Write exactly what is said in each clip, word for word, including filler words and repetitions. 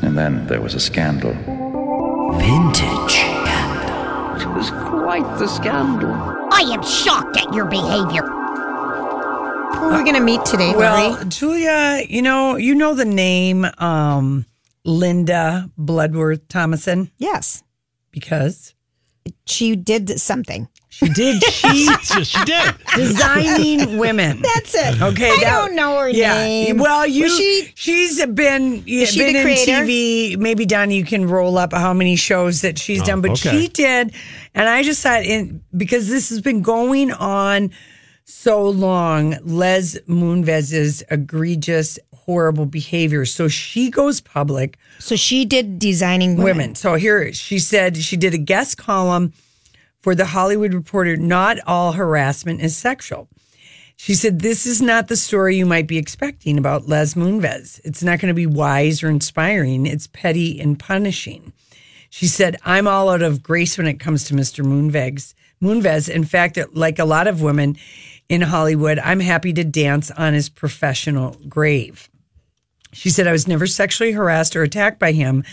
And then there was a scandal. Vintage scandal. It was quite the scandal. I am shocked at your behavior. Well, we're going to meet today, well, right? Julia, you know, you know the name um, Linda Bloodworth Thomason? Yes. Because? She did something. She did. She, she did. Designing Women. That's it. Okay. I that, don't know her yeah. name. Well, you. Was she, she's been yeah, she been in T V. Maybe Donnie, you can roll up how many shows that she's oh, done, but okay. she did. And I just thought, in because this has been going on so long, Les Moonves's egregious, horrible behavior. So she goes public. So she did Designing Women. Women. So here she said she did a guest column for the Hollywood Reporter. Not all harassment is sexual. She said, this is not the story you might be expecting about Les Moonves. It's not going to be wise or inspiring. It's petty and punishing. She said, I'm all out of grace when it comes to Mister Moonves. Moonves. In fact, like a lot of women in Hollywood, I'm happy to dance on his professional grave. She said, I was never sexually harassed or attacked by him.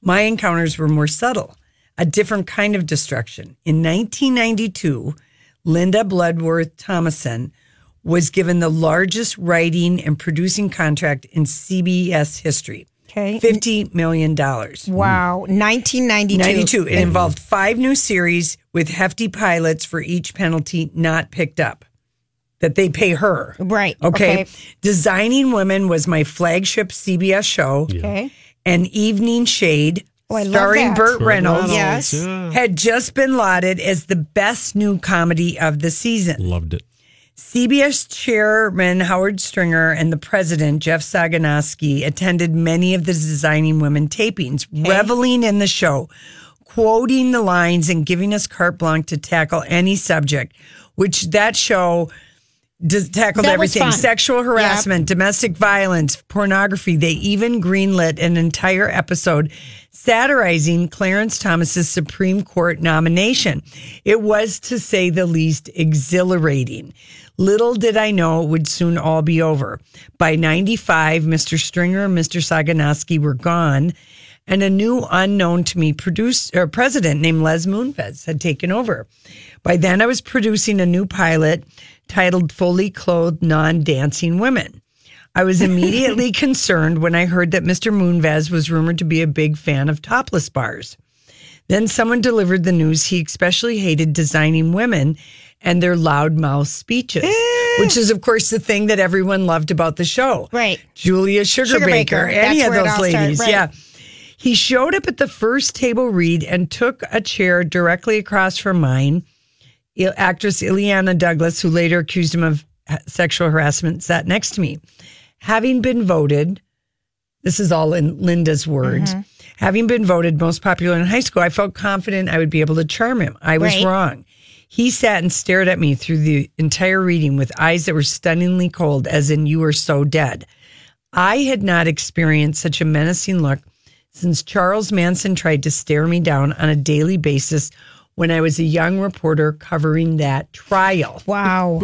My encounters were more subtle. A different kind of destruction. In nineteen ninety-two, Linda Bloodworth Thomason was given the largest writing and producing contract in C B S history. Okay. fifty million dollars. Wow. nineteen ninety-two. ninety-two. It involved five new series with hefty pilots for each penalty not picked up that they pay her. Right. Okay. okay. Designing Women was my flagship C B S show. Yeah. Okay. And Evening Shade, Oh, I starring love that. Burt Reynolds, yes. yeah. had just been lauded as the best new comedy of the season. Loved it. C B S chairman Howard Stringer and the president, Jeff Saganowski, attended many of the Designing Women tapings, okay. reveling in the show, quoting the lines and giving us carte blanche to tackle any subject, which that show d- tackled that everything. Sexual harassment, yep. domestic violence, pornography. They even greenlit an entire episode satirizing Clarence Thomas's Supreme Court nomination. It was, to say the least, exhilarating. Little did I know it would soon all be over. By ninety-five, Mister Stringer and Mister Saganowski were gone, and a new unknown to me producer, or president named Les Moonves had taken over. By then, I was producing a new pilot titled Fully Clothed Non-Dancing Women. I was immediately concerned when I heard that Mister Moonves was rumored to be a big fan of topless bars. Then someone delivered the news he especially hated Designing Women and their loudmouth speeches, which is, of course, the thing that everyone loved about the show. Right. Julia Sugarbaker, Sugarbaker. any That's of those ladies. Right. Yeah. He showed up at the first table read and took a chair directly across from mine. Actress Ileana Douglas, who later accused him of sexual harassment, sat next to me. Having been voted, this is all in Linda's words, mm-hmm. having been voted most popular in high school, I felt confident I would be able to charm him. I was right. wrong. He sat and stared at me through the entire reading with eyes that were stunningly cold, as in, you are so dead. I had not experienced such a menacing look since Charles Manson tried to stare me down on a daily basis when I was a young reporter covering that trial. Wow.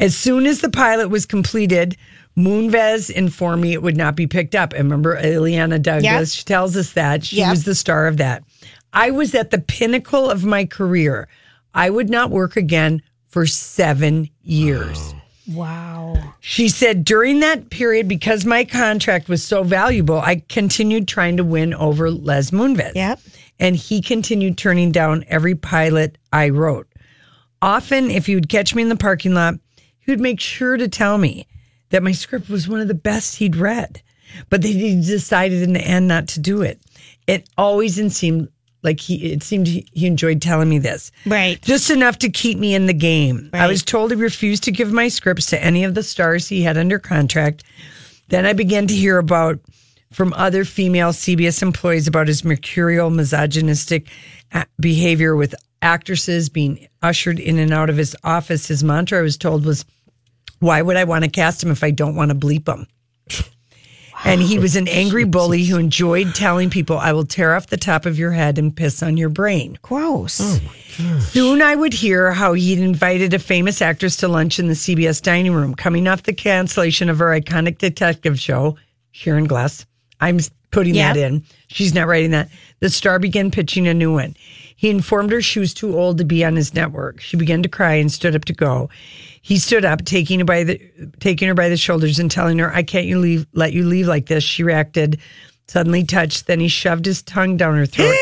As soon as the pilot was completed, Moonves informed me it would not be picked up. And remember, Ileana Douglas, yep. she tells us that. She yep. was the star of that. I was at the pinnacle of my career. I would not work again for seven years. Wow. She said, during that period, because my contract was so valuable, I continued trying to win over Les Moonves. Yep. And he continued turning down every pilot I wrote. Often, if he would catch me in the parking lot, he would make sure to tell me that my script was one of the best he'd read, but that he decided in the end not to do it. It always seemed like he, it seemed he enjoyed telling me this. Right. Just enough to keep me in the game. Right. I was told he refused to give my scripts to any of the stars he had under contract. Then I began to hear about from other female C B S employees about his mercurial, misogynistic behavior with actresses, being ushered in and out of his office. His mantra, I was told, was, why would I want to cast him if I don't want to bleep him? Wow. And he was an angry bully who enjoyed telling people, I will tear off the top of your head and piss on your brain. Gross. Oh my gosh. Soon I would hear how he'd invited a famous actress to lunch in the C B S dining room, coming off the cancellation of her iconic detective show, Sharon Glass. I'm putting yep. that in. She's not writing that. The star began pitching a new one. He informed her she was too old to be on his network. She began to cry and stood up to go. He stood up, taking her by the taking her by the shoulders and telling her, I can't you leave, let you leave like this. She reacted, suddenly touched. Then he shoved his tongue down her throat.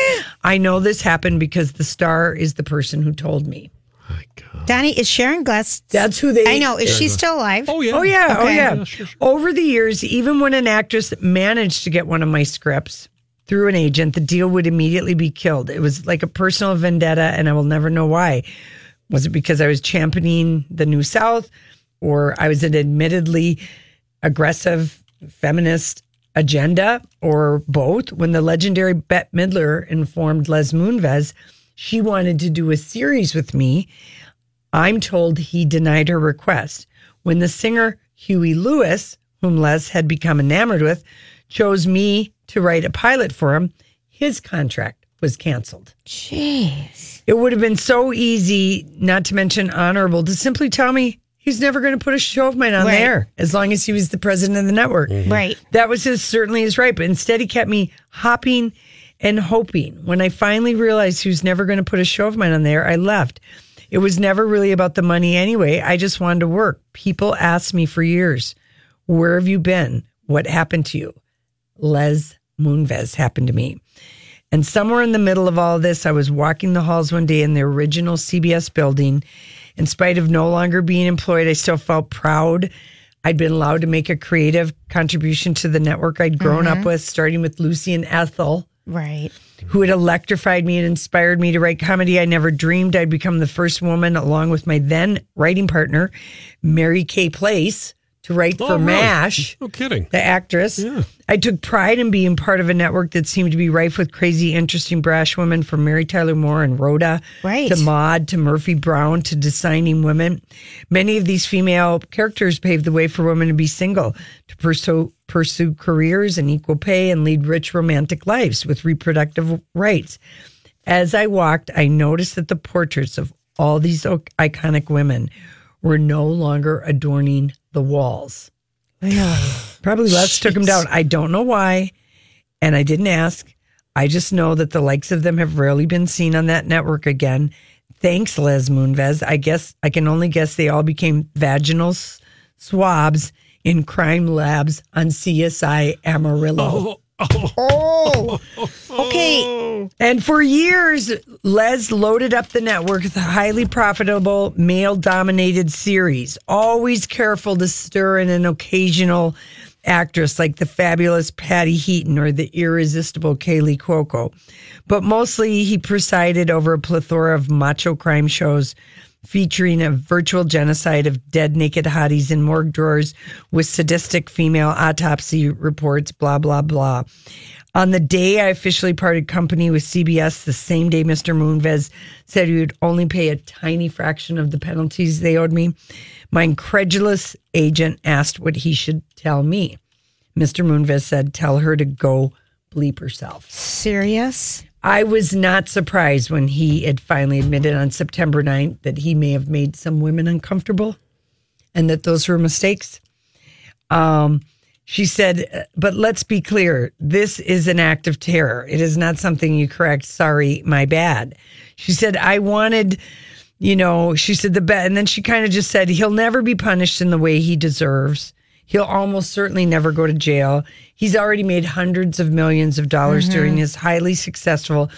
I know this happened because the star is the person who told me. Oh my God. Donnie, is Sharon Glass... That's who they... I know. Is Sharon she Glass. Still alive? Oh, yeah. Oh, yeah. Okay. Oh, yeah. yeah sure, sure. Over the years, even when an actress managed to get one of my scripts... through an agent, the deal would immediately be killed. It was like a personal vendetta, and I will never know why. Was it because I was championing the New South, or I was an admittedly aggressive feminist agenda, or both? When the legendary Bette Midler informed Les Moonves she wanted to do a series with me, I'm told he denied her request. When the singer Huey Lewis, whom Les had become enamored with, chose me to write a pilot for him, his contract was canceled. Jeez. It would have been so easy, not to mention honorable, to simply tell me he's never going to put a show of mine on right. the air, as long as he was the president of the network. Mm-hmm. Right. That was his, certainly his right, but instead he kept me hopping and hoping. When I finally realized he was never going to put a show of mine on there, I left. It was never really about the money anyway. I just wanted to work. People asked me for years, where have you been? What happened to you? Les Moonves happened to me. And somewhere in the middle of all this, I was walking the halls one day in the original C B S building. In spite of no longer being employed, I still felt proud. I'd been allowed to make a creative contribution to the network I'd grown mm-hmm. up with, starting with Lucy and Ethel. Right. Who had electrified me and inspired me to write comedy. I never dreamed I'd become the first woman, along with my then writing partner, Mary Kay Place, to write oh, for right. MASH, no kidding. The actress. Yeah. I took pride in being part of a network that seemed to be rife with crazy, interesting, brash women, from Mary Tyler Moore and Rhoda right. to Maude to Murphy Brown to Designing Women. Many of these female characters paved the way for women to be single, to pursue, pursue careers and equal pay and lead rich, romantic lives with reproductive rights. As I walked, I noticed that the portraits of all these iconic women were no longer adorning the walls. Really? Probably Les Jeez. Took them down. I don't know why, and I didn't ask. I just know that the likes of them have rarely been seen on that network again. Thanks, Les Moonves. I guess I can only guess they all became vaginal s- swabs in crime labs on C S I Amarillo. Oh. oh. oh, okay. And for years, Les loaded up the network with a highly profitable, male-dominated series, always careful to stir in an occasional actress like the fabulous Patty Heaton or the irresistible Kaylee Cuoco. But mostly, he presided over a plethora of macho crime shows featuring a virtual genocide of dead naked hotties in morgue drawers with sadistic female autopsy reports, blah, blah, blah. On the day I officially parted company with C B S, the same day Mister Moonves said he would only pay a tiny fraction of the penalties they owed me, my incredulous agent asked what he should tell me. Mister Moonves said, tell her to go bleep herself. Serious? I was not surprised when he had finally admitted on September ninth that he may have made some women uncomfortable and that those were mistakes. Um, she said, but let's be clear. This is an act of terror. It is not something you correct. Sorry, my bad. She said, I wanted you know, she said the best. And then she kind of just said, he'll never be punished in the way he deserves. He'll almost certainly never go to jail. He's already made hundreds of millions of dollars mm-hmm. during his highly successful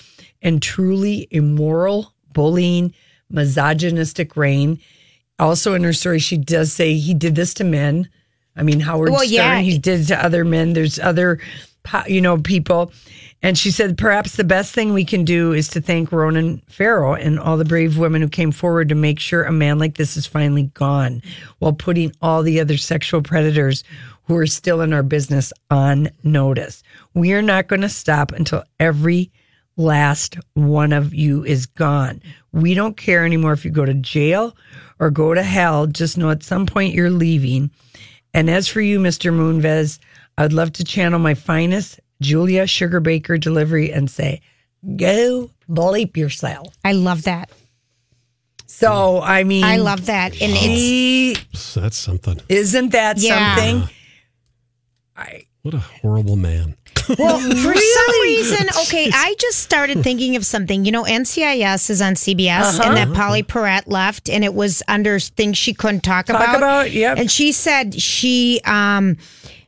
and truly immoral, bullying, misogynistic reign. Also in her story, she does say he did this to men. I mean, Howard well, Stern, yeah. he did to other men. There's other, you know, people. And she said, perhaps the best thing we can do is to thank Ronan Farrow and all the brave women who came forward to make sure a man like this is finally gone, while putting all the other sexual predators who are still in our business on notice. We are not going to stop until every last one of you is gone. We don't care anymore if you go to jail or go to hell. Just know at some point you're leaving. And as for you, Mister Moonves, I'd love to channel my finest Julia Sugarbaker delivery and say, go bleep yourself. I love that. So, I mean. I love that. And she, it's, that's something. Isn't that yeah. something? I, what a horrible man. Well, for some reason, okay, I just started thinking of something. You know, N C I S is on C B S, uh-huh. and that Pauley Perrette left, and it was under things she couldn't talk, talk about. Talk about, yep. And she said she... Um,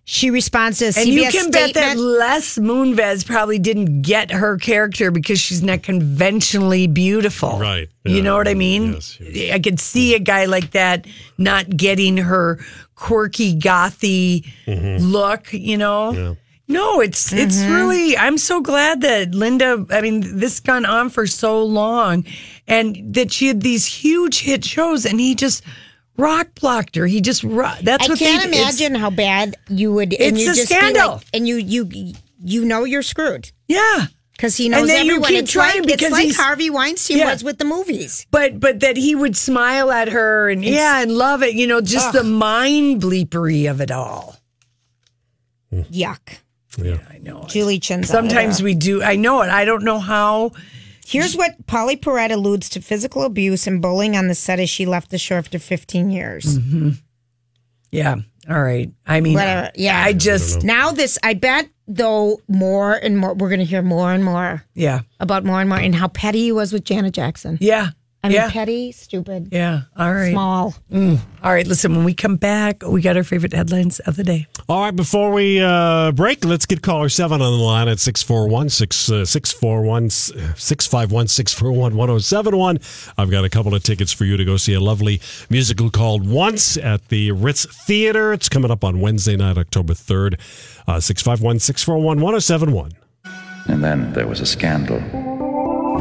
She responds to a C B S statement. And you can bet that Les Moonves probably didn't get her character because she's not conventionally beautiful. Right. Yeah. You know what I mean? Yes, yes. I could see a guy like that not getting her quirky, gothy mm-hmm. look, you know? Yeah. No, it's mm-hmm. it's really, I'm so glad that Linda, I mean, this has gone on for so long, and that she had these huge hit shows, and he just... rock blocked her. He just rock, that's I what can't they, imagine how bad you would. And it's you a just scandal, like, and you you you know you're screwed. Yeah, because he knows and then everyone. You keep it's trying like, because it's like Harvey Weinstein yeah. was with the movies. But but that he would smile at her and it's, yeah and love it. You know, just ugh. the mind bleepery of it all. Mm. Yuck. Yeah. yeah, I know. Julie Chin's. Sometimes we do. I know it. I don't know how. Here's what Pauley Perrette alludes to physical abuse and bullying on the set as she left the show after fifteen years. Mm-hmm. Yeah. All right. I mean, Whatever. yeah, I just. I now this, I bet, though, more and more, we're going to hear more and more. Yeah. About more and more and how petty he was with Janet Jackson. Yeah. I mean, yeah. petty, stupid. Yeah. All right. Small. Mm. All right. Listen, when we come back, we got our favorite headlines of the day. All right. Before we uh, break, let's get caller seven on the line at six four one, six five one, six four one, one oh seven one. I've got a couple of tickets for you to go see a lovely musical called Once at the Ritz Theater. It's coming up on Wednesday night, October third, uh, six five one, six four one, one oh seven one. And then there was a scandal.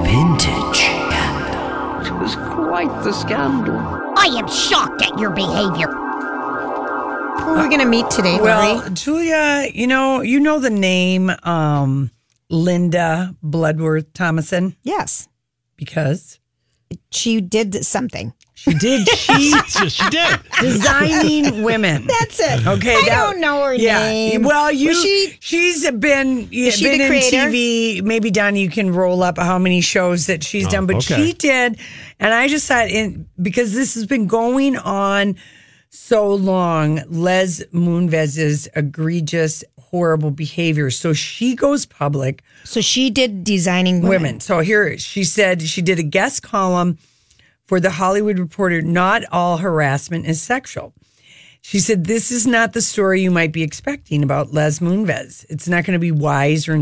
Vintage. It was quite the scandal. I am shocked at your behavior. Who are we going to meet today, Well, Larry? Julia, you know, you know the name um, Linda Bloodworth Thomason? Yes. Because? She did something. She did. She, she did. Designing Women. That's it. Okay. I that, don't know her yeah. name. Well, you. She, she's been yeah, she been in creator? T V. Maybe Donna, you can roll up how many shows that she's oh, done, but okay. she did. And I just thought, in because this has been going on so long, Les Moonves's egregious, horrible behavior. So she goes public. So she did Designing Women. Women. So here she said she did a guest column for the Hollywood Reporter. Not all harassment is sexual. She said, this is not the story you might be expecting about Les Moonves. It's not going to be wise or